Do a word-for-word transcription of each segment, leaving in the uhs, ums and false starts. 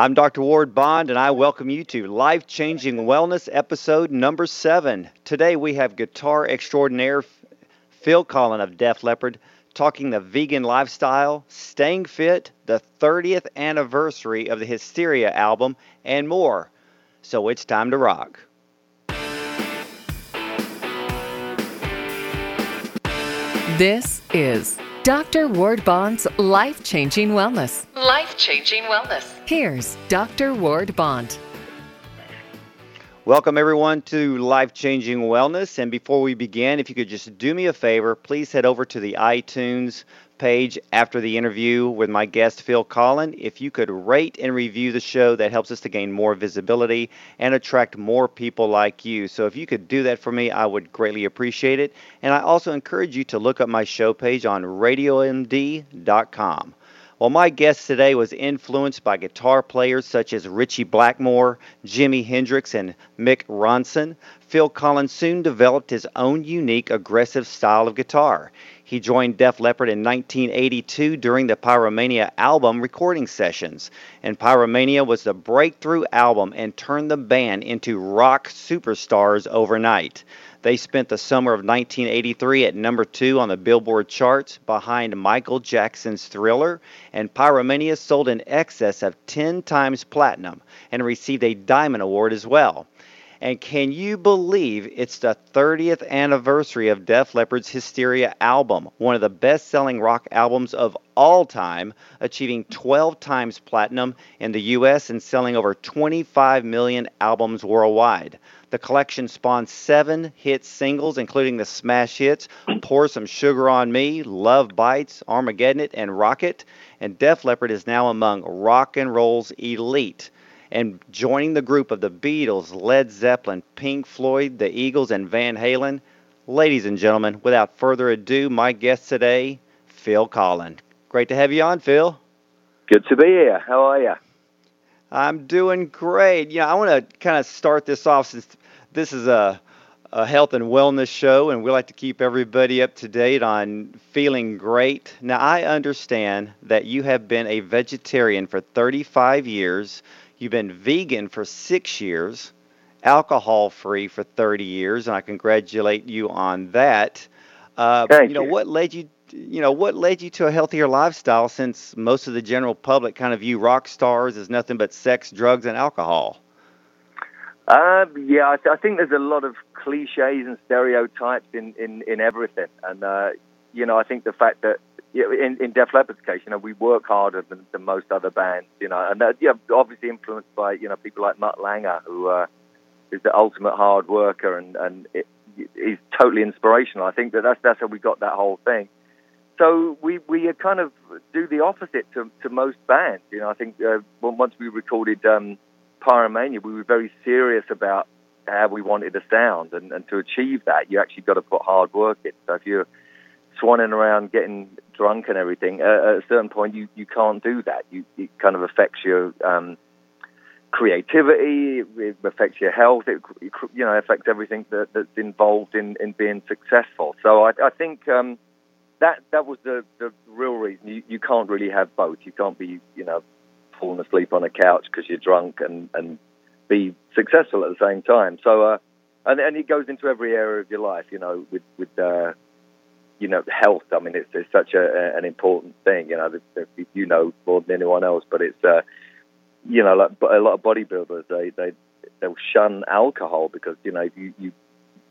I'm Doctor Ward Bond, and I welcome you to Life Changing Wellness, episode number seven. Today we have guitar extraordinaire Phil Collen of Def Leppard talking the vegan lifestyle, staying fit, the thirtieth anniversary of the Hysteria album, and more. So it's time to rock. This is Doctor Ward Bond's Life-Changing Wellness. Life-Changing Wellness. Here's Doctor Ward Bond. Welcome, everyone, to Life-Changing Wellness. And before we begin, if you could just do me a favor, please head over to the iTunes page after the interview with my guest, Phil Collen. If you could rate and review the show, that helps us to gain more visibility and attract more people like you. So if you could do that for me, I would greatly appreciate it. And I also encourage you to look up my show page on radio M D dot com. Well, my guest today was influenced by guitar players such as Richie Blackmore, Jimi Hendrix, and Mick Ronson. Phil Collen soon developed his own unique, aggressive style of guitar. He joined Def Leppard in nineteen eighty-two during the Pyromania album recording sessions. And Pyromania was the breakthrough album and turned the band into rock superstars overnight. They spent the summer of nineteen eighty-three at number two on the Billboard charts behind Michael Jackson's Thriller, and Pyromania sold in excess of ten times platinum and received a Diamond Award as well. And can you believe it's the thirtieth anniversary of Def Leppard's Hysteria album, one of the best-selling rock albums of all time, achieving twelve times platinum in the U S and selling over twenty-five million albums worldwide. The collection spawned seven hit singles, including the smash hits Pour Some Sugar On Me, Love Bites, Armageddon It, and Rocket. And Def Leppard is now among rock and roll's elite, and joining the group of the Beatles, Led Zeppelin, Pink Floyd, the Eagles, and Van Halen. Ladies and gentlemen, without further ado, my guest today, Phil Collen. Great to have you on, Phil. Good to be here. How are you? I'm doing great. You know, I want to kind of start this off since this is a, a health and wellness show, and we like to keep everybody up to date on feeling great. Now, I understand that you have been a vegetarian for thirty-five years. You've been vegan for six years, alcohol-free for thirty years, and I congratulate you on that. Uh, Thank you. Know, what led you, you know, what led you to a healthier lifestyle since most of the general public kind of view rock stars as nothing but sex, drugs, and alcohol? Uh, yeah, I, th- I think there's a lot of cliches and stereotypes in, in, in everything. And, uh, you know, I think the fact that, in, in Def Leppard's case, you know, we work harder than, than most other bands, you know, and that, yeah, obviously influenced by, you know, people like Mutt Lange, who uh, is the ultimate hard worker, and, and it, he's totally inspirational. I think that that's, that's how we got that whole thing. So we, we kind of do the opposite to, to most bands, you know. I think uh, once we recorded um, Pyromania, we were very serious about how we wanted a sound, and, and to achieve that, you actually got to put hard work in. So if you're swanning around getting drunk and everything, uh, at a certain point you you can't do that. You it kind of affects your um creativity, it affects your health, it you know affects everything that, that's involved in in being successful. So i, I think um that that was the the real reason. You, you can't really have both. You can't be you know falling asleep on a couch because you're drunk and and be successful at the same time. So uh and, and it goes into every area of your life, you know with with uh you know, health. I mean, it's, it's such a, an important thing, you know, you know, more than anyone else, but it's, uh, you know, like a lot of bodybuilders, they, they, they'll shun alcohol because, you know, if you, you,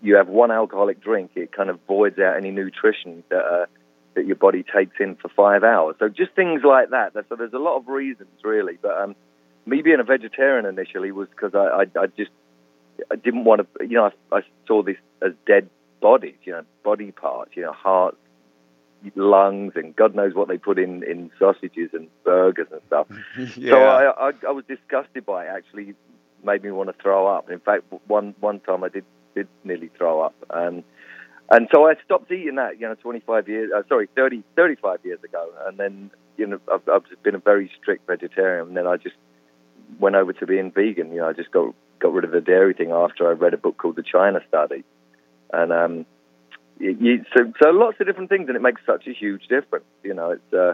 you have one alcoholic drink, it kind of voids out any nutrition that, uh, that your body takes in for five hours. So just things like that. So there's a lot of reasons, really, but, um, me being a vegetarian initially was because I, I, I just, I didn't want to, you know, I, I saw this as dead bodies, you know, body parts, you know, hearts, lungs, and God knows what they put in, in sausages and burgers and stuff. Yeah. So I, I, I was disgusted by it. Actually made me want to throw up. In fact, one one time I did, did nearly throw up. Um, and so I stopped eating that, you know, twenty-five years, uh, sorry, thirty, thirty-five years ago. And then, you know, I've, I've been a very strict vegetarian. And then I just went over to being vegan. You know, I just got, got rid of the dairy thing after I read a book called The China Study. And um, you, so, so lots of different things, and it makes such a huge difference. You know, it's uh,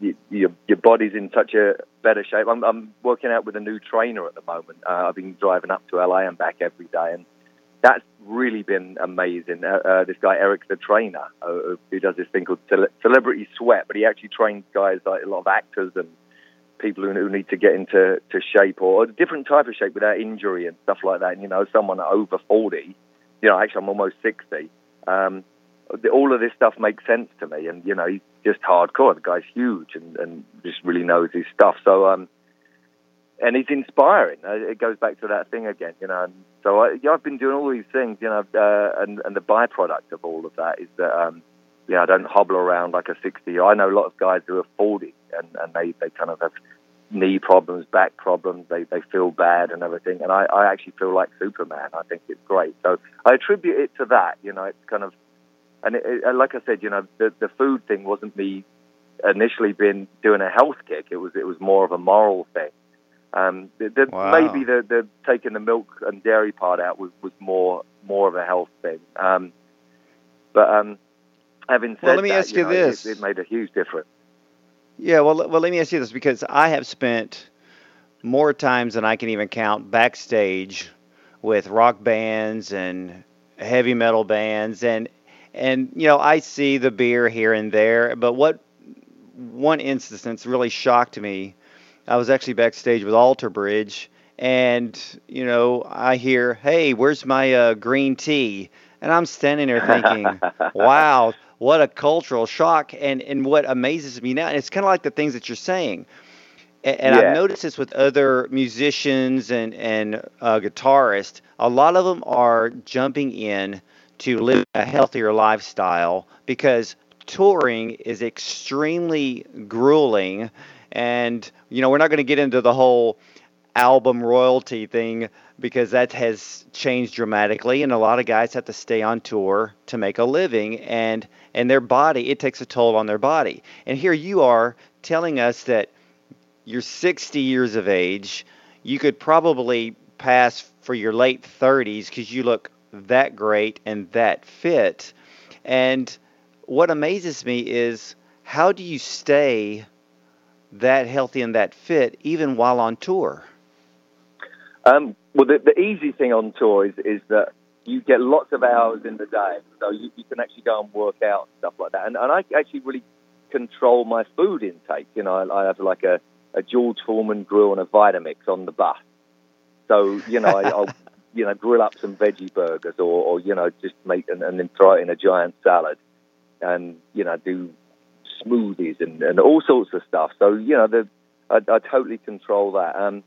you, your your body's in such a better shape. I'm, I'm working out with a new trainer at the moment. Uh, I've been driving up to L A and back every day, and that's really been amazing. Uh, uh, this guy, Eric the trainer, uh, who does this thing called Celebrity Sweat, but he actually trains guys, like a lot of actors and people who, who need to get into to shape or, or a different type of shape without injury and stuff like that. And, you know, someone over forty, you know, actually I'm almost sixty. Um, all of this stuff makes sense to me. And, you know, he's just hardcore. The guy's huge and, and just really knows his stuff. So, um, and it's inspiring. It goes back to that thing again, you know. And so I, yeah, I've been doing all these things, you know, uh, and, and the byproduct of all of that is that, um, yeah, I don't hobble around like a sixty. I know a lot of guys who are forty and, and they, they kind of have knee problems, back problems. They, they feel bad and everything. And I, I actually feel like Superman. I think it's great. So I attribute it to that, you know. It's kind of, and it, it, like I said, you know, the, the food thing wasn't me initially being doing a health kick. It was, it was more of a moral thing. Um, the, the, wow. Maybe the, the taking the milk and dairy part out was, was more more of a health thing. Um, but um, having said well, let me that, ask you know, this. It, it made a huge difference. Yeah, well, well, let me ask you this, because I have spent more times than I can even count backstage with rock bands and heavy metal bands, and and you know I see the beer here and there, but what one instance really shocked me. I was actually backstage with Alter Bridge, and, you know, I hear, hey, where's my uh, green tea? And I'm standing there thinking, wow, what a cultural shock. And, and what amazes me now, and it's kind of like the things that you're saying. And, and yeah. I've noticed this with other musicians and, and uh, guitarists. A lot of them are jumping in to live a healthier lifestyle because touring is extremely grueling. And, you know, we're not going to get into the whole album royalty thing because that has changed dramatically. And a lot of guys have to stay on tour to make a living, and and their body, it takes a toll on their body. And here you are telling us that you're sixty years of age. You could probably pass for your late thirties because you look that great and that fit. And what amazes me is how do you stay that healthy and that fit even while on tour? Um, well, the, the easy thing on tour is, is that you get lots of hours in the day, so you, you can actually go and work out and stuff like that. And, and I actually really control my food intake. You know, I, I have like a, a George Foreman grill and a Vitamix on the bus. So, you know, I, I'll you know grill up some veggie burgers or, or you know, just make and, and then throw it in a giant salad and, you know, do smoothies and, and all sorts of stuff. So, you know, the, I, I totally control that. Um,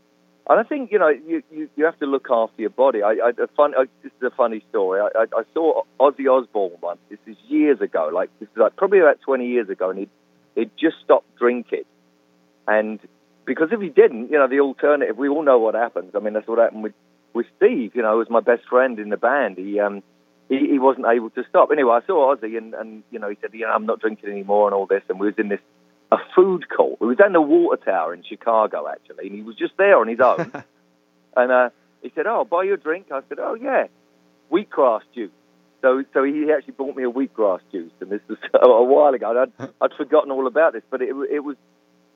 and I think, you know, you, you, you have to look after your body. I, I, a fun, I, this is a funny story. I, I, I saw Ozzy Osbourne once. This is years ago. Like, this is like probably about twenty years ago, and he'd, he'd just stopped drinking. And because if he didn't, you know, the alternative, we all know what happens. I mean, that's what happened with, with Steve, you know, who was my best friend in the band. He, um, He, he wasn't able to stop. Anyway, I saw Ozzy, and, and you know, he said, you know, I'm not drinking anymore and all this. And we was in this a food court. We was in the Water Tower in Chicago, actually, and he was just there on his own. and uh, he said, oh, I'll buy you a drink. I said, oh, yeah, wheatgrass juice. So so he actually bought me a wheatgrass juice, and this was a while ago. I'd, I'd forgotten all about this, but it, it was,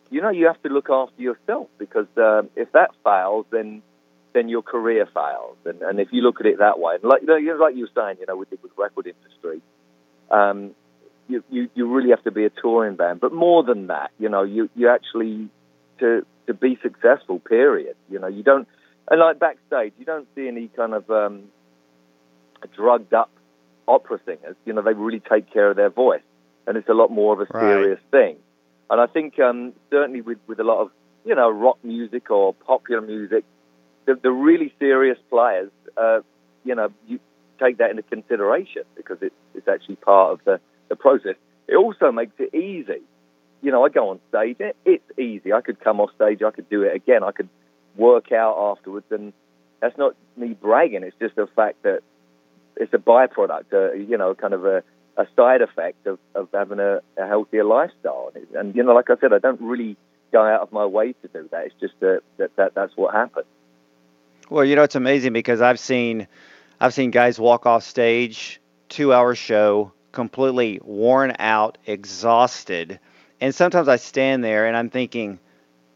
you know, you have to look after yourself because uh, if that fails, then... then your career fails, and, and if you look at it that way, and like you know, like you were saying, you know, with the record industry, um, you, you you really have to be a touring band. But more than that, you know, you you actually to to be successful. Period. You know, you don't, and like backstage, you don't see any kind of um, drugged up opera singers. You know, they really take care of their voice, and it's a lot more of a serious right. thing. And I think um, certainly with with a lot of you know rock music or popular music. The, the really serious players, uh, you know, you take that into consideration because it, it's actually part of the, the process. It also makes it easy. You know, I go on stage, it, it's easy. I could come off stage, I could do it again, I could work out afterwards, and that's not me bragging. It's just the fact that it's a byproduct, uh, you know, kind of a, a side effect of, of having a, a healthier lifestyle. And, and, you know, like I said, I don't really go out of my way to do that. It's just that, that, that that's what happens. Well, you know, it's amazing because I've seen I've seen guys walk off stage, two hour show, completely worn out, exhausted, And sometimes I stand there and I'm thinking,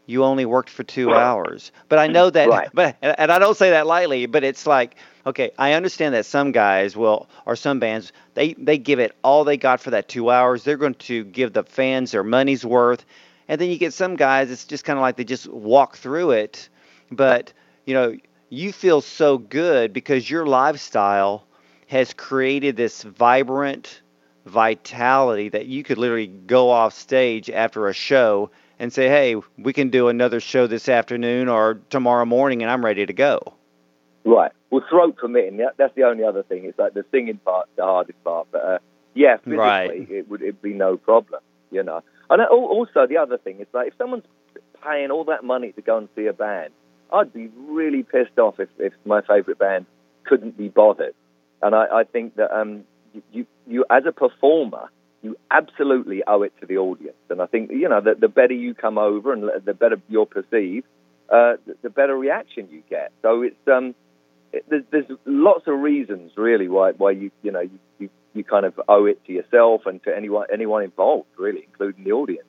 you only worked for two right. hours. But I know that, right. but and I don't say that lightly, but it's like, okay, I understand that some guys will, or some bands, they, they give it all they got for that two hours. They're going to give the fans their money's worth. And then you get some guys, it's just kind of like they just walk through it. But, you know, you feel so good because your lifestyle has created this vibrant vitality that you could literally go off stage after a show and say, hey, we can do another show this afternoon or tomorrow morning, and I'm ready to go. Right. Well, throat permitting, that's the only other thing. It's like the singing part's the hardest part. But, uh, yeah, physically, right. it would it'd be no problem, you know. And also, the other thing is, like, if someone's paying all that money to go and see a band, I'd be really pissed off if, if my favorite band couldn't be bothered. And I, I think that um, you, you, you, as a performer, you absolutely owe it to the audience. And I think, you know, the, the better you come over and the better you're perceived, uh, the, the better reaction you get. So it's um, it, there's, there's lots of reasons, really, why why you you know you, you, you kind of owe it to yourself and to anyone anyone involved, really, including the audience.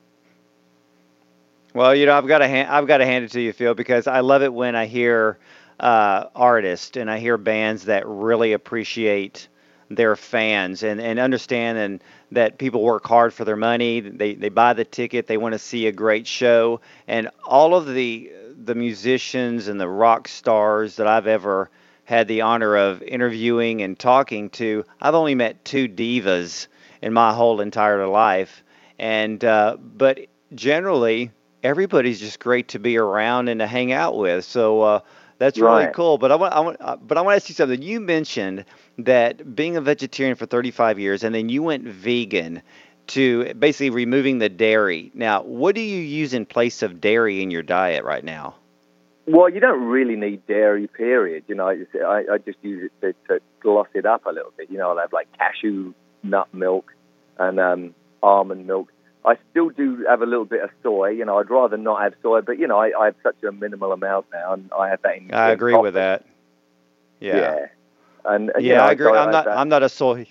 Well, you know, I've got to hand, I've got to hand it to you, Phil, because I love it when I hear uh, artists and I hear bands that really appreciate their fans and, and understand and that people work hard for their money. They they buy the ticket. They want to see a great show. And all of the the musicians and the rock stars that I've ever had the honor of interviewing and talking to, I've only met two divas in my whole entire life. And uh, but generally, everybody's just great to be around and to hang out with. So uh, that's really right. cool. But I want, I want, but I want to ask you something. You mentioned that being a vegetarian for thirty-five years, and then you went vegan to basically removing the dairy. Now, what do you use in place of dairy in your diet right now? Well, you don't really need dairy, period. You know, I just, I, I just use it to, to gloss it up a little bit. You know, I'll have like cashew nut milk and um, almond milk. I still do have a little bit of soy. You know, I'd rather not have soy, but, you know, I, I have such a minimal amount now, and I have that in I in agree coffee. With that. Yeah. Yeah, and, and, yeah you know, I agree. I'm not, I'm not a soy.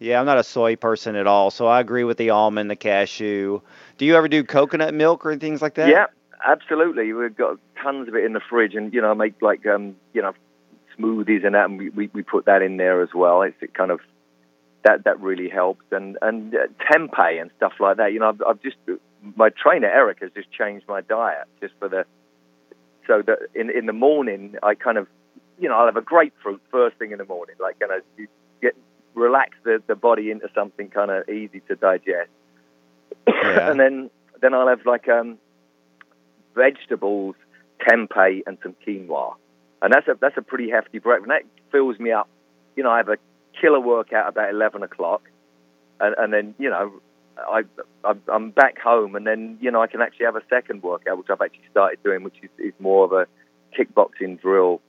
Yeah, I'm not a soy person at all, so I agree with the almond, the cashew. Do you ever do coconut milk or things like that? Yeah, absolutely. We've got tons of it in the fridge, and, you know, I make, like, um, you know, smoothies and that, and we, we, we put that in there as well. It's it kind of... That that really helps, and and uh, tempeh and stuff like that. You know, I've, I've just my trainer Eric has just changed my diet just for the so that in in the morning I kind of you know I'll have a grapefruit first thing in the morning, like kind of get relax the, the body into something kind of easy to digest, yeah. and then then I'll have like um vegetables, tempeh, and some quinoa, and that's a that's a pretty hefty breakfast. That fills me up. You know, I have a killer workout about eleven o'clock, and, and then you know I, I I'm back home, and then you know I can actually have a second workout, which I've actually started doing, which is, is more of a kickboxing drill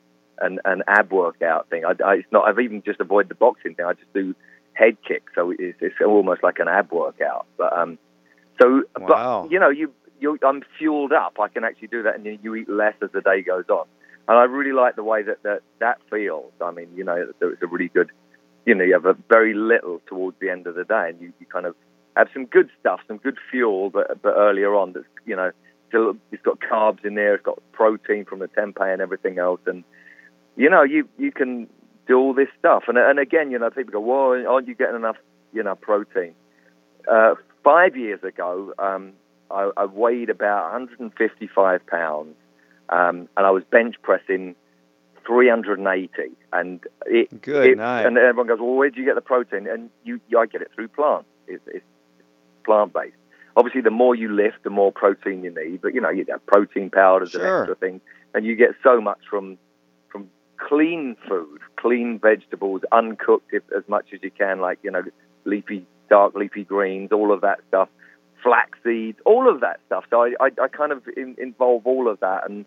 and an ab workout thing. I, I it's not I've even just avoided the boxing thing. I just do head kicks, so it's, it's almost like an ab workout. But um, so wow. but you know you you I'm fueled up. I can actually do that, and you, you eat less as the day goes on. And I really like the way that that, that feels. I mean, you know, it's a really good. You know, you have a very little towards the end of the day, and you, you kind of have some good stuff, some good fuel, but, but earlier on, that's you know, still, it's got carbs in there, it's got protein from the tempeh and everything else, and you know, you you can do all this stuff. And and again, you know, people go, "Well, aren't you getting enough, you know, protein?" Uh, five years ago, um, I, I weighed about one hundred fifty-five pounds, um, and I was bench pressing three hundred eighty, and it, Good it night. And everyone goes, well, where do you get the protein? And you, you I get it through plants. It's, it's plant-based. Obviously, the more you lift, the more protein you need. But you know, you get protein powders sure. and extra things, and you get so much from from clean food, clean vegetables, uncooked if, as much as you can, like you know, leafy dark leafy greens, all of that stuff, flax seeds, all of that stuff. So I I, I kind of in, involve all of that, and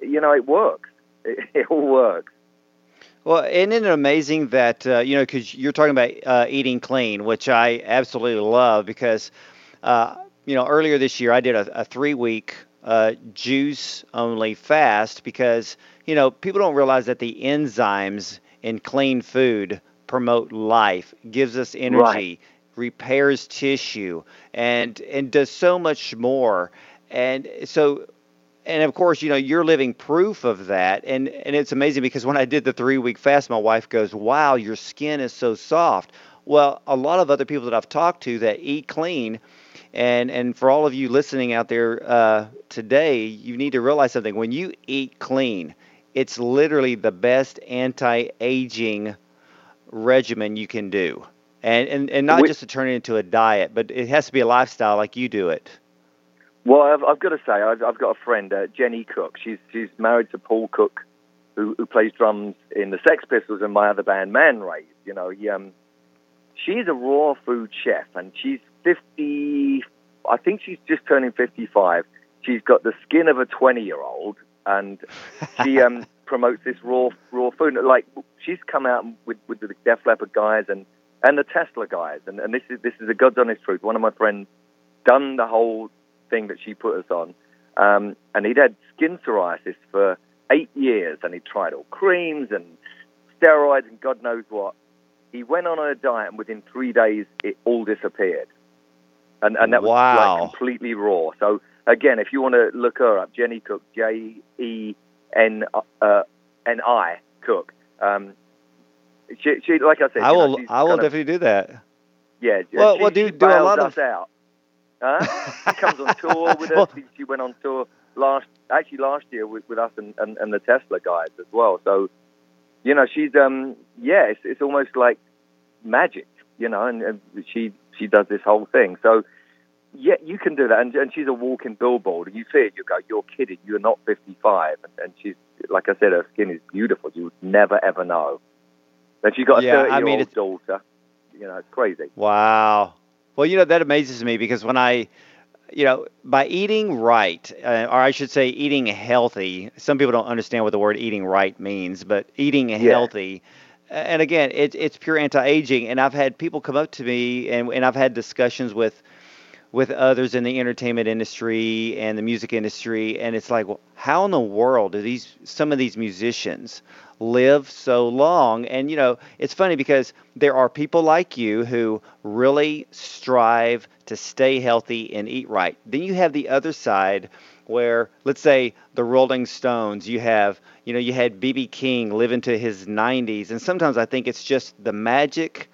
you know, it works. It, it all works. Well, isn't it amazing that, uh, you know, because you're talking about uh, eating clean, which I absolutely love because, uh, you know, earlier this year I did a, a three-week uh, juice-only fast because, you know, people don't realize that the enzymes in clean food promote life, gives us energy, right. repairs tissue, and and does so much more. And so, and of course, you know, you're living proof of that. And and it's amazing, because when I did the three-week fast, my wife goes, "Wow, your skin is so soft." Well, a lot of other people that I've talked to that eat clean, and and for all of you listening out there uh, today, you need to realize something. When you eat clean, it's literally the best anti-aging regimen you can do. And, and, and not we, just to turn it into a diet, but it has to be a lifestyle like you do it. Well, I've, I've got to say, I've, I've got a friend, uh, Jenny Cook. She's she's married to Paul Cook, who, who plays drums in the Sex Pistols and my other band, Man Ray. You know, he, um, she's a raw food chef, and she's fifty. I think she's just turning fifty-five. She's got the skin of a twenty-year-old, and she um, promotes this raw raw food. Like, she's come out with with the Def Leppard guys and. And the Tesla guys, and, and this is this is a God's honest truth. One of my friends done the whole thing that she put us on, um, and he'd had skin psoriasis for eight years, and he tried all creams and steroids and God knows what. He went on a diet, and within three days, it all disappeared, and and that was wow. like completely raw. So again, if you want to look her up, Jenny Cook, J E N N I Cook. Um, She, she, like I said, I will. Know, I will definitely of, do that. Yeah. Well, she, well do, she do a lot of. Out. Huh? She comes on tour with us. Well, she went on tour last, actually last year with, with us and, and, and the Tesla guys as well. So, you know, she's um, yeah, it's, it's almost like magic, you know, and, and she she does this whole thing. So, yeah, you can do that, and, and she's a walking billboard. You see it, you go, you're kidding. You're not fifty-five, and, and she's like I said, her skin is beautiful. You would never ever know. That you got a yeah, thirty-year-old I mean, daughter. You know, it's crazy. Wow. Well, you know, that amazes me, because when I, you know, by eating right, uh, or I should say eating healthy, some people don't understand what the word eating right means, but eating yeah. healthy, and again, it, it's pure anti-aging, and I've had people come up to me, and, and I've had discussions with with others in the entertainment industry and the music industry, and it's like, well, how in the world do these some of these musicians live so long? And, you know, it's funny, because there are people like you who really strive to stay healthy and eat right. Then you have the other side where, let's say, the Rolling Stones, you have, you know, you had B B King live into his nineties, and sometimes I think it's just the magic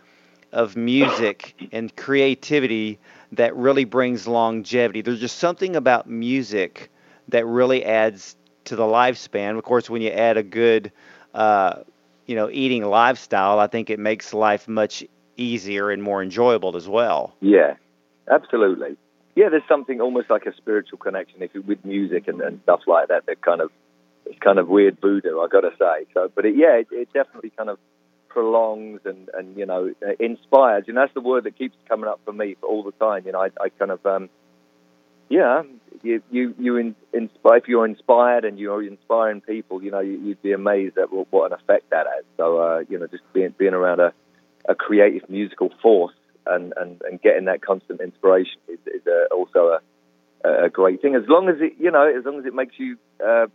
of music and creativity that really brings longevity. There's just something about music that really adds to the lifespan. Of course, when you add a good, uh, you know, eating lifestyle, I think it makes life much easier and more enjoyable as well. Yeah, absolutely. Yeah, there's something almost like a spiritual connection if with music and, and stuff like that. That kind of, it's kind of weird voodoo, I got to say. So, but it, yeah, it, it definitely kind of prolongs and, and, you know, inspires. And that's the word that keeps coming up for me for all the time. You know, I, I kind of, um, yeah, you you, you in, inspire, if you're inspired and you're inspiring people, you know, you, you'd be amazed at what, what an effect that has. So, uh, you know, just being being around a, a creative musical force and, and, and getting that constant inspiration is, is uh, also a, a great thing. As long as it, you know, as long as it makes you uh,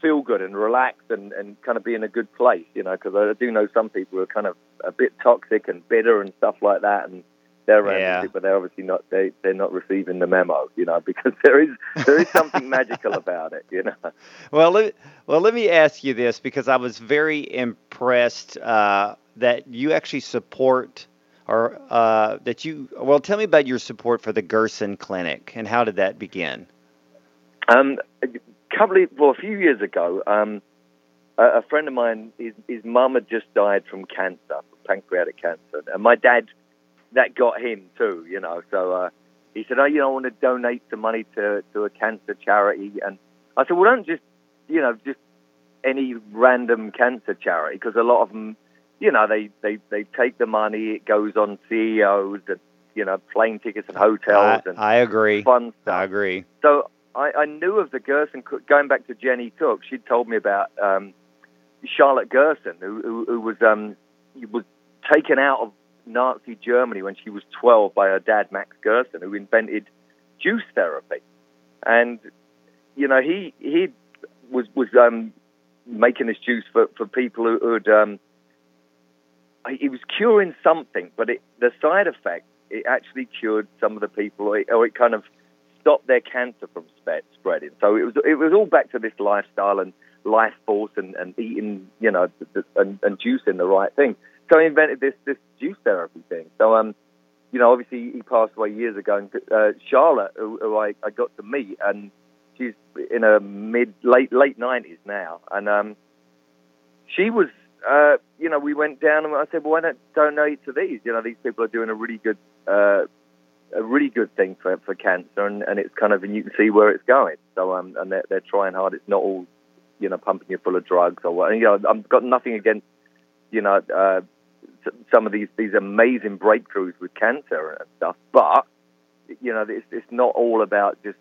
feel good and relax and, and kind of be in a good place, you know, because I do know some people who are kind of a bit toxic and bitter and stuff like that, and they're around yeah. it, but they're obviously not, they, they're not receiving the memo, you know, because there is there is something magical about it, you know. Well, let, well, let me ask you this, because I was very impressed uh, that you actually support or uh, that you, well, tell me about your support for the Gerson Clinic, and how did that begin? Um. Couple of, well, a few years ago, um, a, a friend of mine, his, his mum had just died from cancer, from pancreatic cancer, and my dad, that got him too, you know. So uh, he said, "Oh, you know, I want to donate some money to to a cancer charity." And I said, "Well, don't just, you know, just any random cancer charity, because a lot of them, you know, they they they take the money, it goes on C E Os and, you know, plane tickets and hotels I, and I agree, fun stuff." I agree. So. I, I knew of the Gerson, going back to Jenny Cook, she'd told me about um, Charlotte Gerson, who, who, who was um, was taken out of Nazi Germany when she was twelve by her dad, Max Gerson, who invented juice therapy. And, you know, he he was was um, making this juice for, for people who had um, it was curing something, but it, the side effect, it actually cured some of the people, or it, or it kind of stopped their cancer from spreading. So it was it was all back to this lifestyle and life force and, and eating, you know, and, and juicing the right thing. So he invented this this juice therapy thing. So, um, you know, obviously he passed away years ago. And uh, Charlotte, who, who I, I got to meet, and she's in her mid late late nineties now, and um, she was. Uh, you know, we went down and I said, well, why don't donate to these? You know, these people are doing a really good uh, a really good thing for, for cancer, and, and it's kind of, and you can see where it's going. So, um, and they're, they're trying hard. It's not all, you know, pumping you full of drugs or what. And, you know, I've got nothing against, you know, uh, some of these, these amazing breakthroughs with cancer and stuff, but, you know, it's, it's not all about just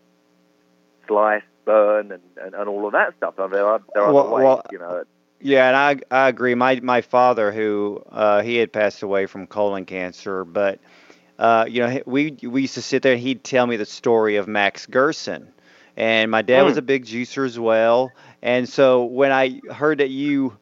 slice, burn, and, and, and all of that stuff. I mean, there are, there are well, other ways, well, you know. Yeah, and I I agree. My my father, who uh, he had passed away from colon cancer, but uh, you know, we we used to sit there and he'd tell me the story of Max Gerson, and my dad mm. was a big juicer as well. And so when I heard that you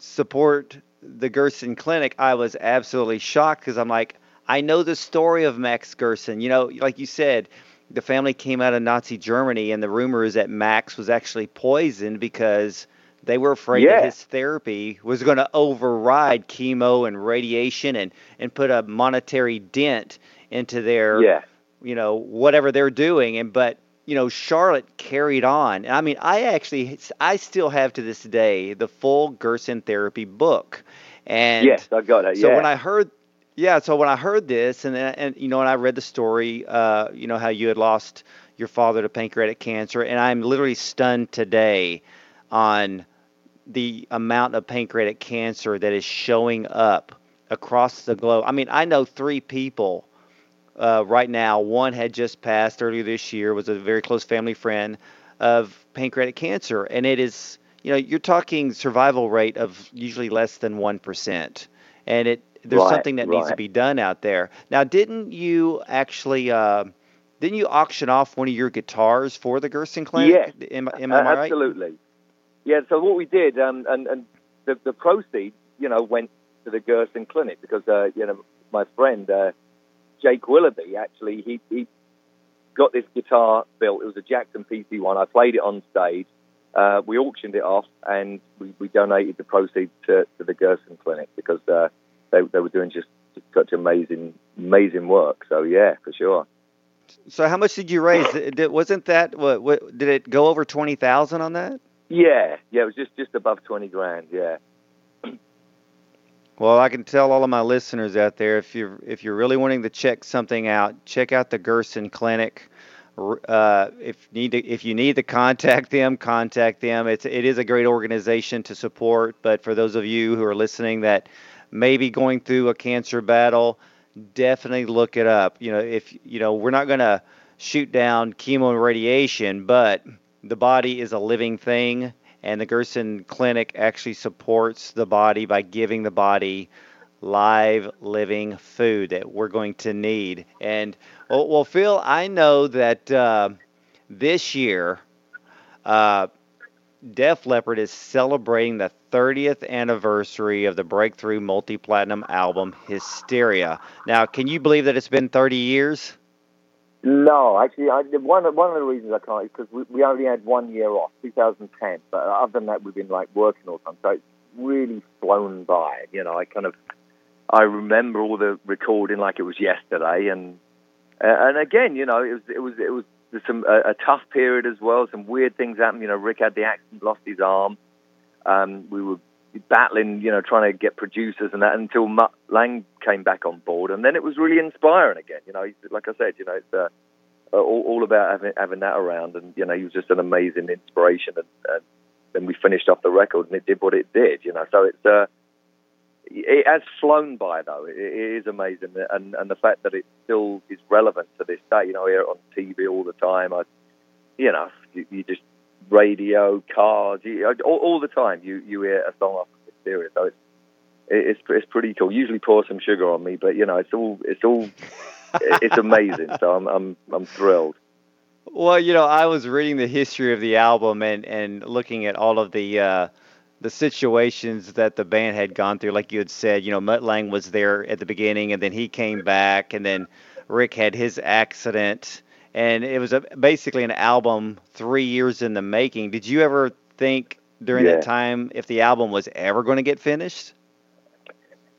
support the Gerson Clinic, I was absolutely shocked, because I'm like, I know the story of Max Gerson. You know, like you said, the family came out of Nazi Germany, and the rumor is that Max was actually poisoned because they were afraid yeah. that his therapy was going to override chemo and radiation and, and put a monetary dent into their, yeah. you know, whatever they're doing. And but, you know, Charlotte carried on. I mean, I actually, I still have to this day the full Gerson therapy book. And yes, I got it. So yeah. when I heard, yeah, so when I heard this, and then, and you know, and I read the story, uh, you know, how you had lost your father to pancreatic cancer, and I'm literally stunned today on the amount of pancreatic cancer that is showing up across the globe. I mean, I know three people uh, right now. One had just passed earlier this year, was a very close family friend of pancreatic cancer. And it is, you know, you're talking survival rate of usually less than one percent. And it there's right, something that right. needs to be done out there. Now, didn't you actually, uh, didn't you auction off one of your guitars for the Gerson Clinic? Yeah, am, am I uh, right? Absolutely. Yeah, so what we did, um, and, and the, the proceeds, you know, went to the Gerson Clinic, because, uh, you know, my friend, uh, Jake Willoughby, actually, he, he got this guitar built. It was a Jackson P C one. I played it on stage. Uh, we auctioned it off, and we, we donated the proceeds to, to the Gerson Clinic, because uh, they, they were doing just, just such amazing, amazing work. So, yeah, for sure. So how much did you raise? Wasn't that, what, what, did it go over twenty thousand on that? Yeah, yeah, it was just, just above twenty grand, yeah. Well, I can tell all of my listeners out there, if you're if you're really wanting to check something out, check out the Gerson Clinic. Uh, if need to, if you need to contact them, contact them. It's it is a great organization to support. But for those of you who are listening that may be going through a cancer battle, definitely look it up. You know, if you know, we're not going to shoot down chemo and radiation, but the body is a living thing, and the Gerson Clinic actually supports the body by giving the body live, living food that we're going to need. And, well, well Phil, I know that uh, this year uh, Def Leppard is celebrating the thirtieth anniversary of the breakthrough multi-platinum album, Hysteria. Now, can you believe that it's been thirty years? No, actually, I, one, one of the reasons I can't is because we, we only had one year off, two thousand ten. But other than that, we've been, like, working all the time. So it's really flown by. You know, I kind of, I remember all the recording like it was yesterday. And and again, you know, it was it was, it was some, a, a tough period as well. Some weird things happened. You know, Rick had the accident, lost his arm. Um, we were battling, you know, trying to get producers and that, until Mutt Lange came back on board, and then it was really inspiring again. You know, like I said, you know, it's uh, all, all about having, having that around, and you know, he was just an amazing inspiration. And uh, then we finished off the record, and it did what it did. You know, so it's uh, it has flown by though. It, it is amazing, and and the fact that it still is relevant to this day. You know, I hear it on T V all the time. I, you know, you, you just. Radio, cars, you, all, all the time you, you hear a song off of Hysteria. So it's, it's it's pretty cool. Usually Pour Some Sugar On Me, but you know, it's all it's all it's amazing. So I'm I'm I'm thrilled. Well, you know, I was reading the history of the album and, and looking at all of the uh, the situations that the band had gone through, like you had said, you know, Mutt Lange was there at the beginning, and then he came back, and then Rick had his accident, and it was a, basically an album three years in the making. Did you ever think during yeah. that time if the album was ever going to get finished?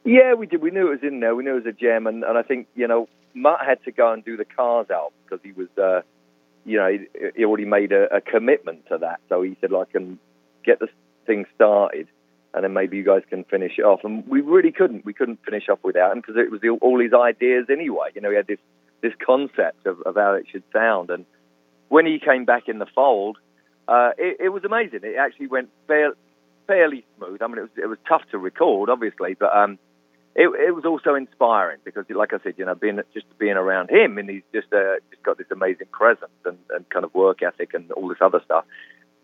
Yeah, we did. We knew it was in there. We knew it was a gem, and, and I think, you know, Mutt had to go and do the Cars album because he was, uh, you know, he, he already made a, a commitment to that. So he said, like, I can get the thing started, and then maybe you guys can finish it off. And we really couldn't. We couldn't finish off without him because it was all his ideas anyway. You know, he had this, this concept of, of how it should sound. And when he came back in the fold, uh, it, it was amazing. It actually went fair, fairly smooth. I mean, it was, it was tough to record, obviously, but um, it, it was also inspiring because, like I said, you know, being just being around him, and he's just, uh, just got this amazing presence and, and kind of work ethic and all this other stuff.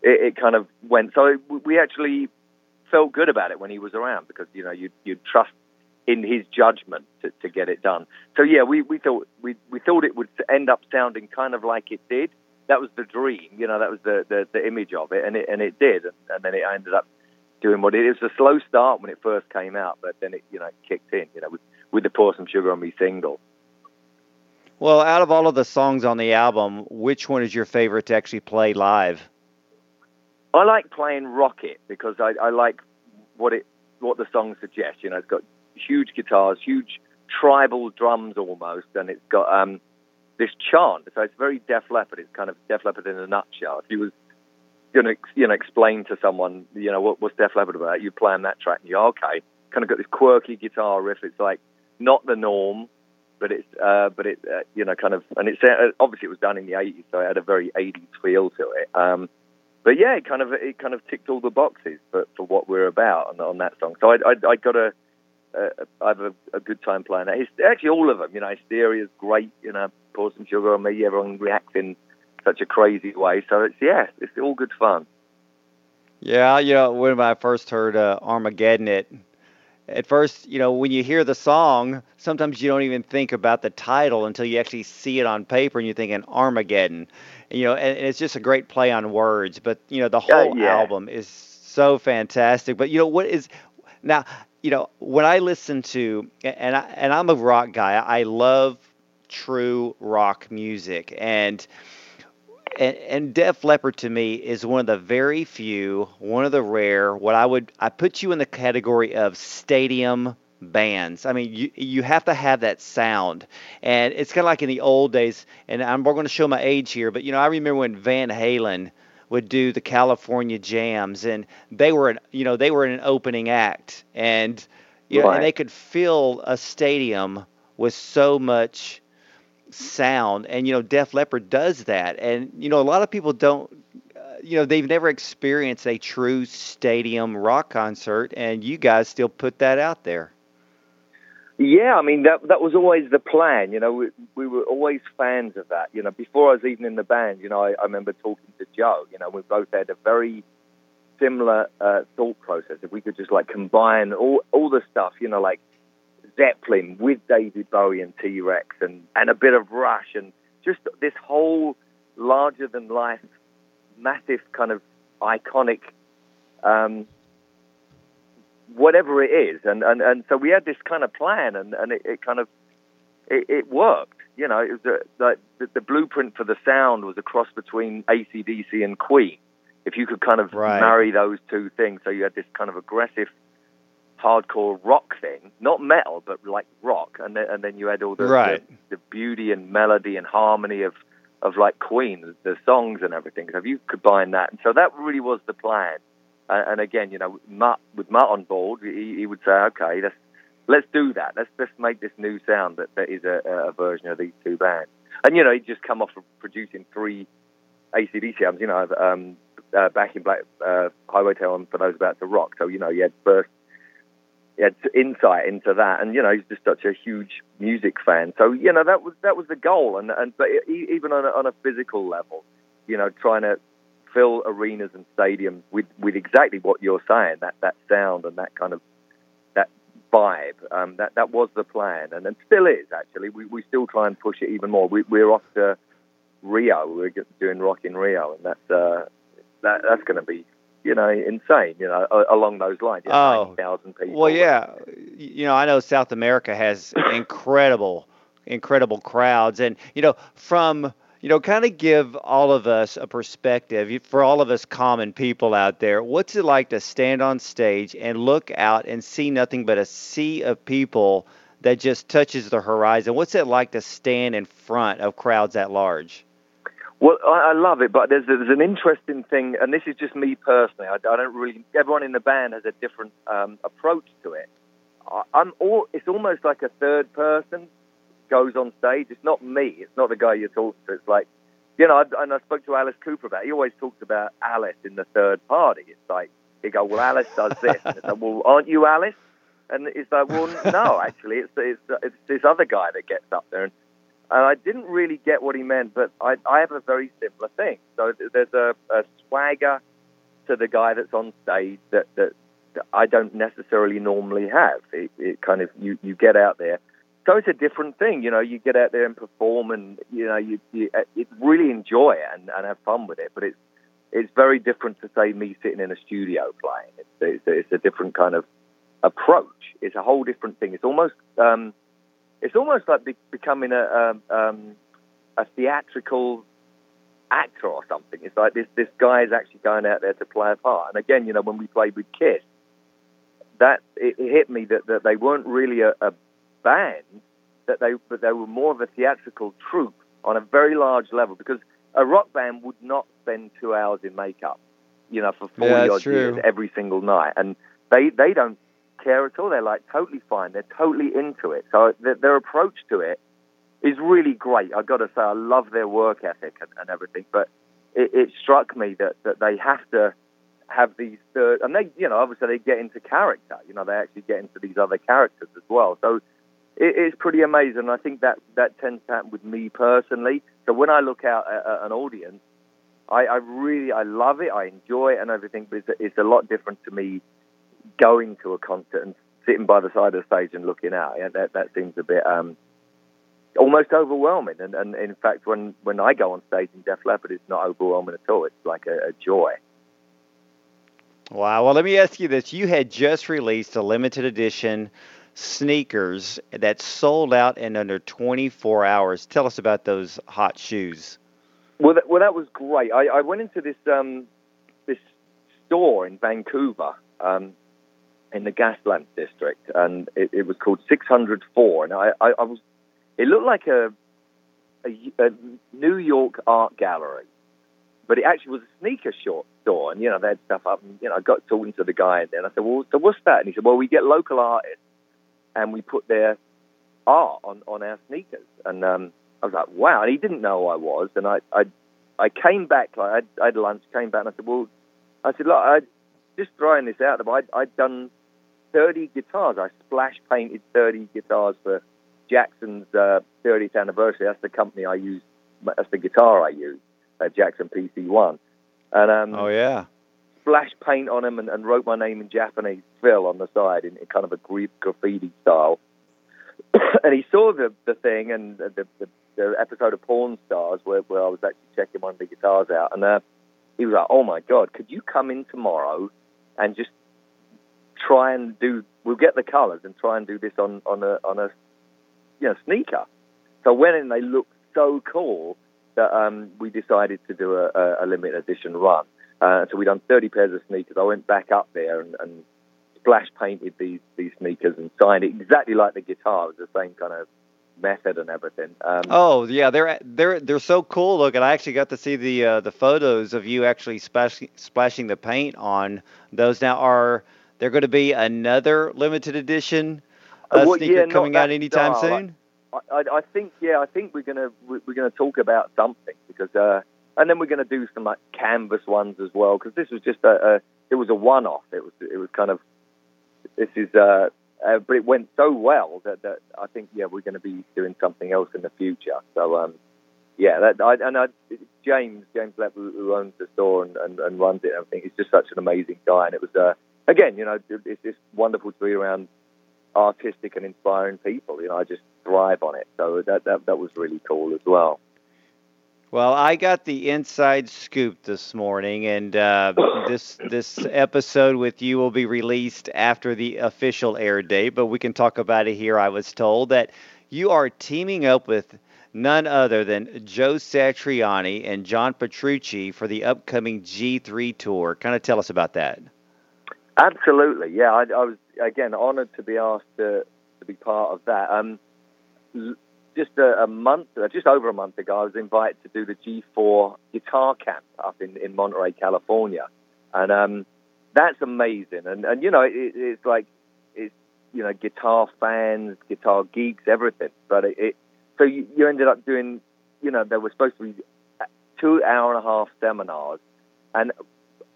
It, it kind of went, so it, we actually felt good about it when he was around because, you know, you you trust in his judgment to, to get it done. So yeah, we, we thought we we thought it would end up sounding kind of like it did. That was the dream, you know, that was the, the, the image of it, and it and it did, and, and then it ended up doing what it is. It was a slow start when it first came out, but then it, you know, kicked in, you know, with, with the Pour Some Sugar On Me single. Well, out of all of the songs on the album, which one is your favorite to actually play live? I like playing Rocket because I, I like what it what the song suggests. You know, it's got huge guitars, huge tribal drums almost, and it's got um, this chant. So it's very Def Leppard. It's kind of Def Leppard in a nutshell. If you was going to, you know, explain to someone, you know, what, what's Def Leppard about, you play on that track and you're okay. Kind of got this quirky guitar riff. It's like not the norm, but it's uh, but it uh, you know, kind of, and it's uh, obviously it was done in the eighties, so it had a very eighties feel to it. Um, But yeah, it kind of it kind of ticked all the boxes for, for what we're about on, on that song. So I, I, I got a, a I have a, a good time playing that. It's actually all of them, you know. Hysteria's great, you know. Pour Some Sugar On Me. Everyone reacts in such a crazy way. So it's yeah, it's all good fun. Yeah, you know, when I first heard uh, Armageddon It, at first, you know, when you hear the song, sometimes you don't even think about the title until you actually see it on paper, and you're thinking Armageddon. You know, and it's just a great play on words. But, you know, the whole uh, yeah. album is so fantastic. But, you know, what is now, you know, when I listen to, and, I, and I'm a rock guy, I love true rock music. And, and and Def Leppard to me is one of the very few, one of the rare, what I would, I put you in the category of stadium bands. I mean, you you have to have that sound, and it's kind of like in the old days. And I'm going to show my age here, but you know, I remember when Van Halen would do the California jams, and they were an, you know they were an opening act, and you right. know, and they could fill a stadium with so much sound. And you know, Def Leppard does that, and you know, a lot of people don't. You know, they've never experienced a true stadium rock concert, and you guys still put that out there. Yeah, I mean, that that was always the plan. You know, we, we were always fans of that. You know, before I was even in the band, you know, I, I remember talking to Joe. You know, we both had a very similar uh, thought process. If we could just, like, combine all, all the stuff, you know, like Zeppelin with David Bowie and T-Rex and, and a bit of Rush and just this whole larger-than-life, massive kind of iconic um, whatever it is. And, and, and so we had this kind of plan, and, and it, it kind of, it, it worked. You know, it was a, like the, the blueprint for the sound was a cross between A C D C and Queen. If you could kind of right. marry those two things. So you had this kind of aggressive, hardcore rock thing, not metal, but like rock. And then, and then you had all the, right. the, the beauty and melody and harmony of, of like Queen, the songs and everything. So if you combine that, and so that really was the plan. Uh, and again, you know, Mutt, with Mutt on board, he, he would say, "Okay, let's let's do that. Let's let's make this new sound that, that is a, a version of these two bands." And you know, he'd just come off of producing three A C D C albums. You know, um, uh, Back in Black, uh, Highway to Hell, and For Those About to Rock. So you know, he had first, he had insight into that, and you know, he's just such a huge music fan. So you know, that was that was the goal, and and but even on a, on a physical level, you know, trying to fill arenas and stadiums with, with exactly what you're saying, that, that sound and that kind of that vibe. Um, that that was the plan, and it still is actually. We we still try and push it even more. We, we're off to Rio. We're doing Rock in Rio, and that's uh, that that's going to be. you know, insane, you know, along those lines. You know, oh, ninety thousand people. Well, yeah. You know, I know South America has incredible, incredible crowds. And, you know, from, you know, kind of give all of us a perspective, for all of us common people out there, what's it like to stand on stage and look out and see nothing but a sea of people that just touches the horizon? What's it like to stand in front of crowds at large? Well, I, I love it, but there's, there's an interesting thing, and this is just me personally. I, I don't really. Everyone in the band has a different um, approach to it. I, I'm all. It's almost like a third person goes on stage. It's not me. It's not the guy you talk to. It's like, you know. I, and I spoke to Alice Cooper about it. He always talks about Alice in the third party. It's like he go, well, Alice does this. And it's like, well, aren't you Alice? And it's like, well, no, actually, it's it's, it's this other guy that gets up there. And, And I didn't really get what he meant, but I, I have a very similar thing. So there's a, a swagger to the guy that's on stage that, that, that I don't necessarily normally have. It, it kind of, you, you get out there. So it's a different thing, you know, you get out there and perform and, you know, you, you, you really enjoy it and, and have fun with it. But it's it's very different to, say, me sitting in a studio playing. It's, it's, it's a different kind of approach. It's a whole different thing. It's almost... Um, It's almost like be- becoming a um, um, a theatrical actor or something. It's like this this guy is actually going out there to play a part. And again, you know, when we played with Kiss, that it, it hit me that, that they weren't really a, a band, that they but they were more of a theatrical troupe on a very large level. Because a rock band would not spend two hours in makeup, you know, for forty yeah, odd true. years every single night, and they they don't. care at all. They're like totally fine. They're totally into it. So th- their approach to it is really great. I've got to say, I love their work ethic and, and everything. But it, it struck me that, that they have to have these third, and they, you know, obviously they get into character. You know, they actually get into these other characters as well. So it, it's pretty amazing. I think that that tends to happen with me personally. So when I look out at, at an audience, I, I really I love it. I enjoy it and everything. But it's, it's a lot different to me going to a concert and sitting by the side of the stage and looking out. Yeah, that that seems a bit um, almost overwhelming. And, and in fact, when, when I go on stage in Def Leppard, it's not overwhelming at all. It's like a, a joy. Wow. Well, let me ask you this. You had just released a limited edition sneakers that sold out in under twenty-four hours. Tell us about those hot shoes. Well, that, well, that was great. I, I went into this um, this store in Vancouver, um, in the Gaslamp district, and it, it was called six hundred four, and I, I, I was, it looked like a, a, a New York art gallery, but it actually was a sneaker short store, and, you know, they had stuff up, and, you know, I got talking to the guy, and then I said, well, so what's that? And he said, well, we get local artists, and we put their art on, on our sneakers, and um, I was like, wow, and he didn't know who I was, and I, I, I came back, like, I had lunch, came back, and I said, well, I said, look, I just throwing this out, but I'd, I'd done thirty guitars. I splash-painted thirty guitars for Jackson's uh, thirtieth anniversary. That's the company I used. That's the guitar I used, uh, Jackson P C one. And um, oh, yeah. Splash paint on them and, and wrote my name in Japanese, Phil, on the side in, in kind of a graffiti style. And he saw the, the thing and the, the, the episode of Porn Stars where, where I was actually checking one of the guitars out. And uh, he was like, oh, my God, could you come in tomorrow and just try and do, we'll get the colours and try and do this on, on a, on a, you know, sneaker. So I went in and they looked so cool that um, we decided to do a, a limited edition run. Uh, so we done thirty pairs of sneakers. I went back up there and, and splash painted these, these sneakers and signed it exactly like the guitar. It was the same kind of method and everything. Um, oh yeah, they're they're they're so cool looking. I actually got to see the uh, the photos of you actually splashing splashing the paint on those. Now, are there going to be another limited edition uh, well, sneaker yeah, coming out anytime style. soon? I, I, I think yeah, I think we're gonna we're gonna talk about something because uh, and then we're gonna do some like canvas ones as well because this was just a, a it was a one off. It was it was kind of this is. Uh, Uh, but it went so well that, that I think, yeah, we're going to be doing something else in the future. So, um, yeah, that, I, and I, James, James Lepp, who owns the store and, and, and runs it and everything, he's just such an amazing guy. And it was, uh, again, you know, it's just wonderful to be around artistic and inspiring people. You know, I just thrive on it. So that that, that was really cool as well. Well, I got the inside scoop this morning, and uh, this this episode with you will be released after the official air date, but we can talk about it here. I was told that you are teaming up with none other than Joe Satriani and John Petrucci for the upcoming G three tour. Kind of tell us about that. Absolutely, yeah. I, I was, again, honored to be asked to, to be part of that. Um l- Just a, a month, just over a month ago, I was invited to do the G four guitar camp up in, in Monterey, California, and um, that's amazing. And, and you know, it, it's like it's you know, guitar fans, guitar geeks, everything. But it, it so you, you ended up doing, you know, there were supposed to be two hour and a half seminars, and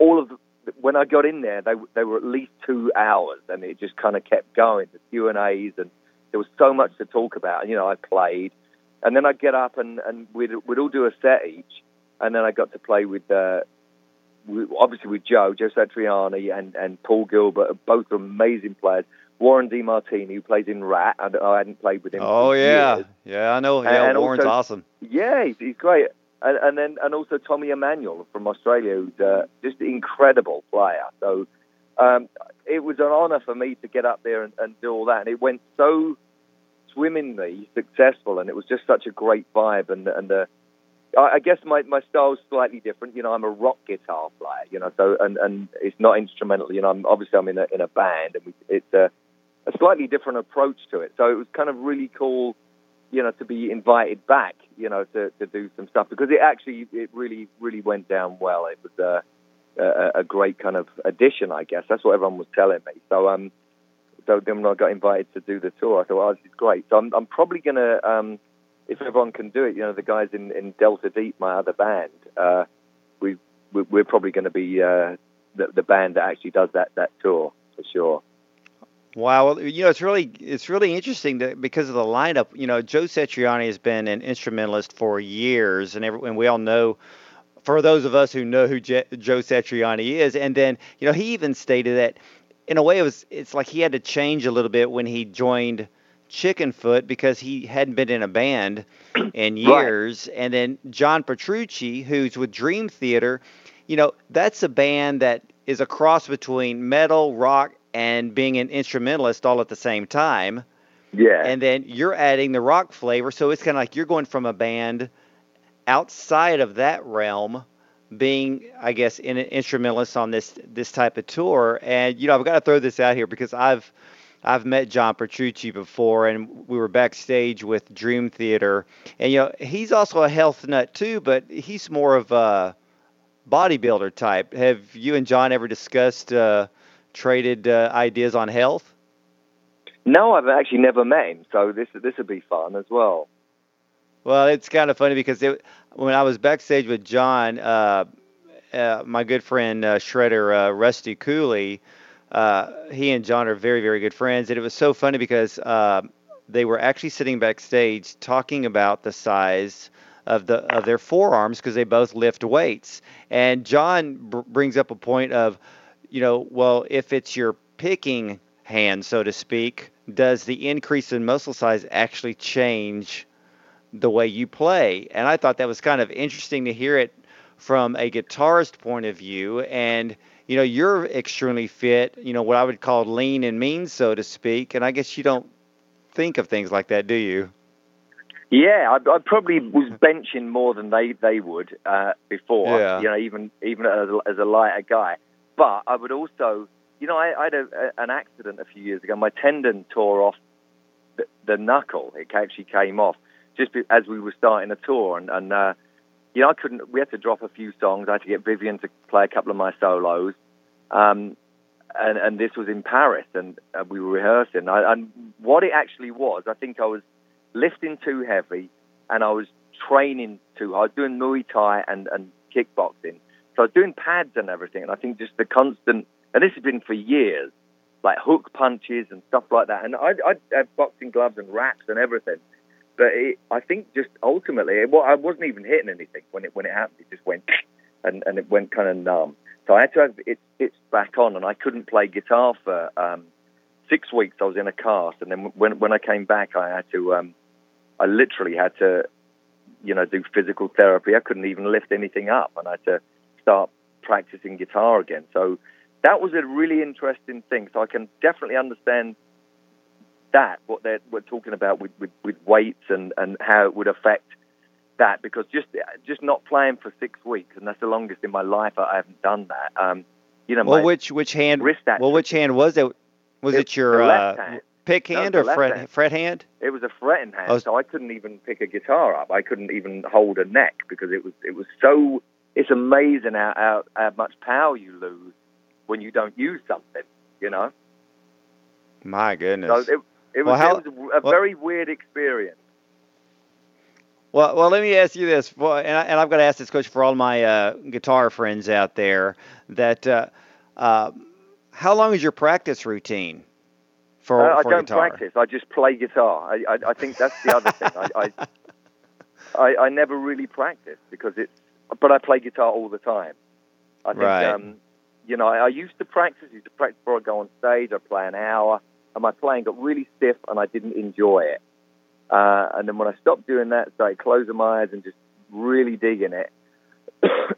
all of the, when I got in there, they they were at least two hours, and it just kind of kept going, the Q and A's and. There was so much to talk about. You know, I played. And then I'd get up and, and we'd, we'd all do a set each. And then I got to play with, uh, with obviously, with Joe, Joe Satriani and, and Paul Gilbert. Both are amazing players. Warren DeMartini, who plays in Rat. I, I hadn't played with him. Oh, yeah. Years. Yeah, I know. Yeah, and Warren's also, awesome. Yeah, he's, he's great. And, and then and also Tommy Emmanuel from Australia, who's uh, just an incredible player. So um, it was an honor for me to get up there and, and do all that. And it went so swimmingly successful, and it was just such a great vibe. And and the, I guess my, my style's slightly different. You know, I'm a rock guitar player. You know, so and, and it's not instrumental. You know, I'm obviously I'm in a in a band, and we, it's a, a slightly different approach to it. So it was kind of really cool, you know, to be invited back. You know, to, to do some stuff because it actually it really really went down well. It was a a, a great kind of addition, I guess. That's what everyone was telling me. So um. So then when I got invited to do the tour, I thought, oh, this is great. So I'm, I'm probably going to, um, if everyone can do it, you know, the guys in, in Delta Deep, my other band, uh, we, we, we're probably going to be uh, the, the band that actually does that, that tour for sure. Wow. Well, you know, it's really it's really interesting that because of the lineup. You know, Joe Satriani has been an instrumentalist for years, and, every, and we all know, for those of us who know who Je- Joe Satriani is, and then, you know, he even stated that, in a way, it was. It's like he had to change a little bit when he joined Chickenfoot because he hadn't been in a band in years. Right. And then John Petrucci, who's with Dream Theater, you know, that's a band that is a cross between metal, rock, and being an instrumentalist all at the same time. Yeah. And then you're adding the rock flavor, so it's kind of like you're going from a band outside of that realm being, I guess, an instrumentalist on this this type of tour. And, you know, I've got to throw this out here because I've I've met John Petrucci before, and we were backstage with Dream Theater. And, you know, he's also a health nut too, but he's more of a bodybuilder type. Have you and John ever discussed, uh, traded uh, ideas on health? No, I've actually never met him, so this this would be fun as well. Well, it's kind of funny because it, when I was backstage with John, uh, uh, my good friend uh, Shredder uh, Rusty Cooley, uh, he and John are very, very good friends. And it was so funny because uh, they were actually sitting backstage talking about the size of the of their forearms because they both lift weights. And John br- brings up a point of, you know, well, if it's your picking hand, so to speak, does the increase in muscle size actually change the way you play? And I thought that was kind of interesting to hear it from a guitarist point of view. And, you know, you're extremely fit, you know, what I would call lean and mean, so to speak. And I guess you don't think of things like that, do you? Yeah, I, I probably was benching more than they, they would uh, before, yeah. You know, even even as a, as a lighter guy. But I would also, you know, I, I had a, a, an accident a few years ago. My tendon tore off the, the knuckle. It actually came off just as we were starting a tour, and, and uh, you know, I couldn't. We had to drop a few songs. I had to get Vivian to play a couple of my solos, um, and, and this was in Paris, and uh, we were rehearsing. I, and what it actually was, I think I was lifting too heavy, and I was training too. I was doing Muay Thai and, and kickboxing, so I was doing pads and everything. And I think just the constant, and this has been for years, like hook punches and stuff like that. And I, I had boxing gloves and wraps and everything. But it, I think just ultimately, it, well, I wasn't even hitting anything when it when it happened. It just went, and, and it went kind of numb. So I had to have it stitched back on, and I couldn't play guitar for um, six weeks. I was in a cast, and then when when I came back, I had to, um, I literally had to you know, do physical therapy. I couldn't even lift anything up, and I had to start practicing guitar again. So that was a really interesting thing. So I can definitely understand that, what they're we're talking about with, with, with weights and, and how it would affect that, because just just not playing for six weeks, and that's the longest in my life I haven't done that. Um, you know, well, which which hand? Well, which hand was it? Was it, it your uh, hand. pick hand no, or fret hand. fret hand? It was a fretting hand, oh. so I couldn't even pick a guitar up. I couldn't even hold a neck because it was it was so. It's amazing how, how, how much power you lose when you don't use something, you know? My goodness. So it, it, was, well, how, it was a very well, weird experience. Well, well, let me ask you this, well, and, I, and I've got to ask this question for all my uh, guitar friends out there, that uh, uh, how long is your practice routine for, uh, for guitar? I don't practice. I just play guitar. I, I, I think that's the other thing. I, I, I, I never really practice because it's, but I play guitar all the time. I think, right. um, you know, I, I used to practice, used to practice before I go on stage. I play an hour, and my playing got really stiff, and I didn't enjoy it. Uh, and then when I stopped doing that, started closing my eyes and just really digging it,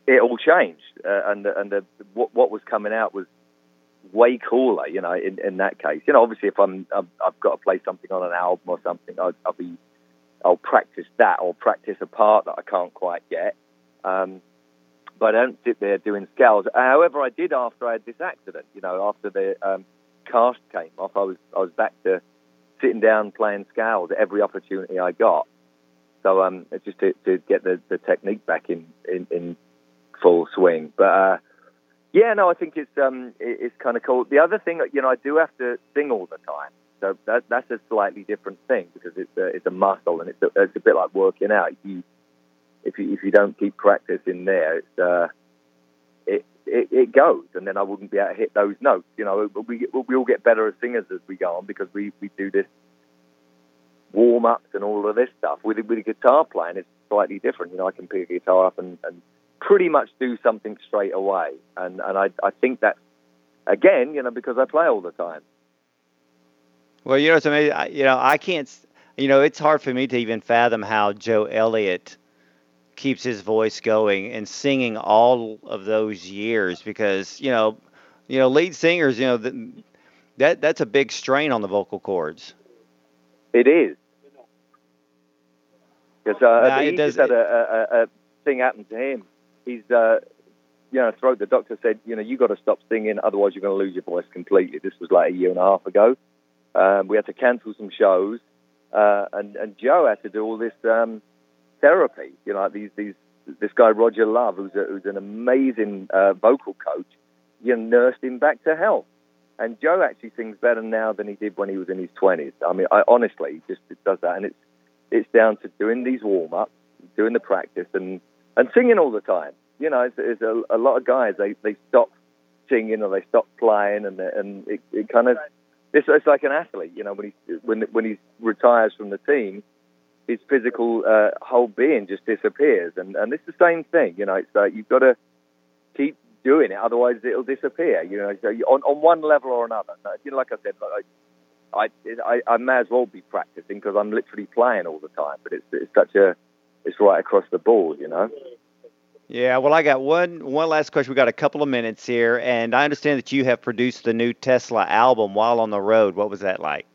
it all changed. Uh, and the, and the, what, what was coming out was way cooler, you know, in, in that case. You know, obviously, if I'm, I've, I've got to play something on an album or something, I'll, I'll be, I'll practice that or practice a part that I can't quite get. Um, but I don't sit there doing scales. However, I did after I had this accident, you know, after the um, cast came off, I was I was back to sitting down playing scales every opportunity I got. So um, it's just to, to get the, the technique back in, in, in full swing. But, uh, yeah, no, I think it's um, it, it's kind of cool. The other thing, you know, I do have to sing all the time. So that, that's a slightly different thing because it's a, it's a muscle and it's a, it's a bit like working out. You If you, if you don't keep practicing there, it's, uh, it, it it goes, and then I wouldn't be able to hit those notes. You know, we we all get better as singers as we go on because we, we do this warm-ups and all of this stuff. With with a guitar playing, it's slightly different. You know, I can pick a guitar up and, and pretty much do something straight away, and and I I think that again, you know, because I play all the time. Well, you know, it's amazing. I, you know, I can't. You know, it's hard for me to even fathom how Joe Elliott keeps his voice going and singing all of those years, because you know you know lead singers, you know the, that that's a big strain on the vocal cords. It is, because uh, nah, he does, just had a, a, a thing happen to him. He's uh you know throat the doctor said, you know you got to stop singing, otherwise you're going to lose your voice completely. This was like a year and a half ago. Um we had to cancel some shows, uh and and Joe had to do all this um therapy, you know, these these this guy Roger Love, who's a, who's an amazing uh, vocal coach, you know, nursed him back to health. And Joe actually sings better now than he did when he was in his twenties. I mean, I honestly just it does that, and it's it's down to doing these warm ups, doing the practice, and, and singing all the time. You know, it's, it's a, a lot of guys they, they stop singing or they stop playing, and and it, it kind of it's, it's like an athlete, you know, when he when when he retires from the team. His physical uh, whole being just disappears, and and it's the same thing, you know. It's like you've got to keep doing it, otherwise it'll disappear, you know. So you, on on one level or another, you know, like I said, like I, I I may as well be practicing because I'm literally playing all the time. But it's it's such a it's right across the board, you know. Yeah, well, I got one one last question. We got a couple of minutes here, and I understand that you have produced the new Tesla album while on the road. What was that like?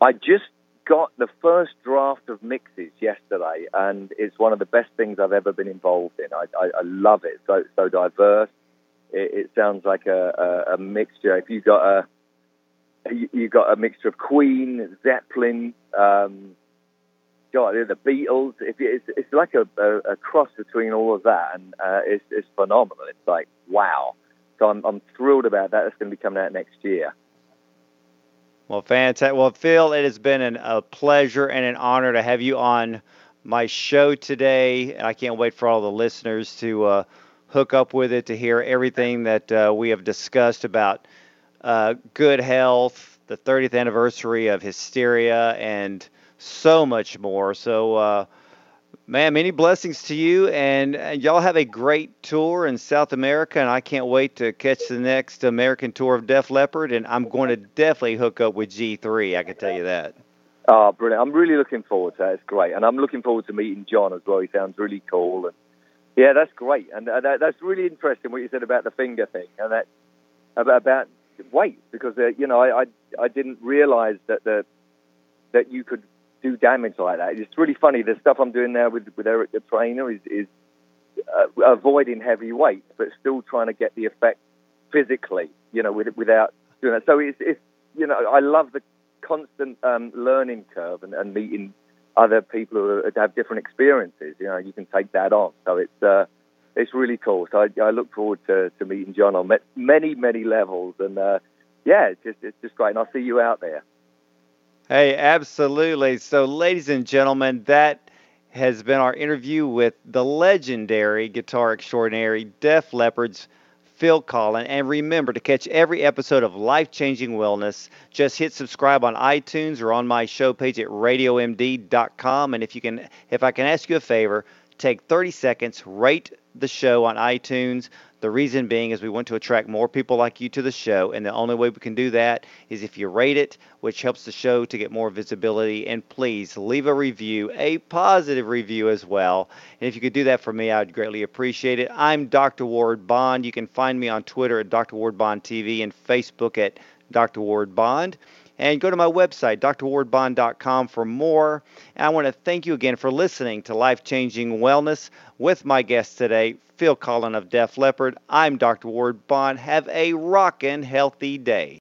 I just. got the first draft of mixes yesterday, and it's one of the best things I've ever been involved in. I, I, I love it. So so diverse. It, it sounds like a, a, a mixture. If you got a you, you got a mixture of Queen, Zeppelin, um, God, the Beatles. If you, it's, it's like a, a, a cross between all of that, and uh, it's, it's phenomenal. It's like wow. So I'm I'm thrilled about that. It's going to be coming out next year. Well, fantastic. Well, Phil, it has been an, a pleasure and an honor to have you on my show today. And I can't wait for all the listeners to uh, hook up with it, to hear everything that uh, we have discussed about uh, good health, the thirtieth anniversary of Hysteria, and so much more. So, uh, man, many blessings to you. And, and y'all have a great tour in South America. And I can't wait to catch the next American tour of Def Leppard. And I'm going to definitely hook up with G three. I can tell you that. Oh, brilliant. I'm really looking forward to that. It's great. And I'm looking forward to meeting John as well. He sounds really cool. And yeah, that's great. And that, that's really interesting what you said about the finger thing and that about, about weight, because, uh, you know, I, I I didn't realize that the that you could do damage like that. It's really funny. The stuff I'm doing now with, with Eric the trainer is, is uh, avoiding heavy weight, but still trying to get the effect physically, you know, with, without doing that. So it's, it's, you know, I love the constant um, learning curve and, and meeting other people who have different experiences. You know, you can take that on. So it's uh, it's really cool. So I, I look forward to, to meeting John on many, many levels. And, uh, yeah, it's just, it's just great. And I'll see you out there. Hey, absolutely. So, ladies and gentlemen, that has been our interview with the legendary guitar extraordinary Def Leppard's Phil Collen. And remember, to catch every episode of Life Changing Wellness, just hit subscribe on iTunes or on my show page at radio M D dot com. And if you can, if I can ask you a favor, take thirty seconds, rate the show on iTunes. The reason being is we want to attract more people like you to the show, and the only way we can do that is if you rate it, which helps the show to get more visibility. And please leave a review, a positive review as well. And if you could do that for me, I'd greatly appreciate it. I'm Doctor Ward Bond. You can find me on Twitter at Doctor Ward Bond T V and Facebook at Doctor Ward Bond. And go to my website, Doctor Ward Bond dot com, for more. And I want to thank you again for listening to Life Changing Wellness with my guest today, Phil Collen of Def Leppard. I'm Doctor Ward Bond. Have a rockin' healthy day.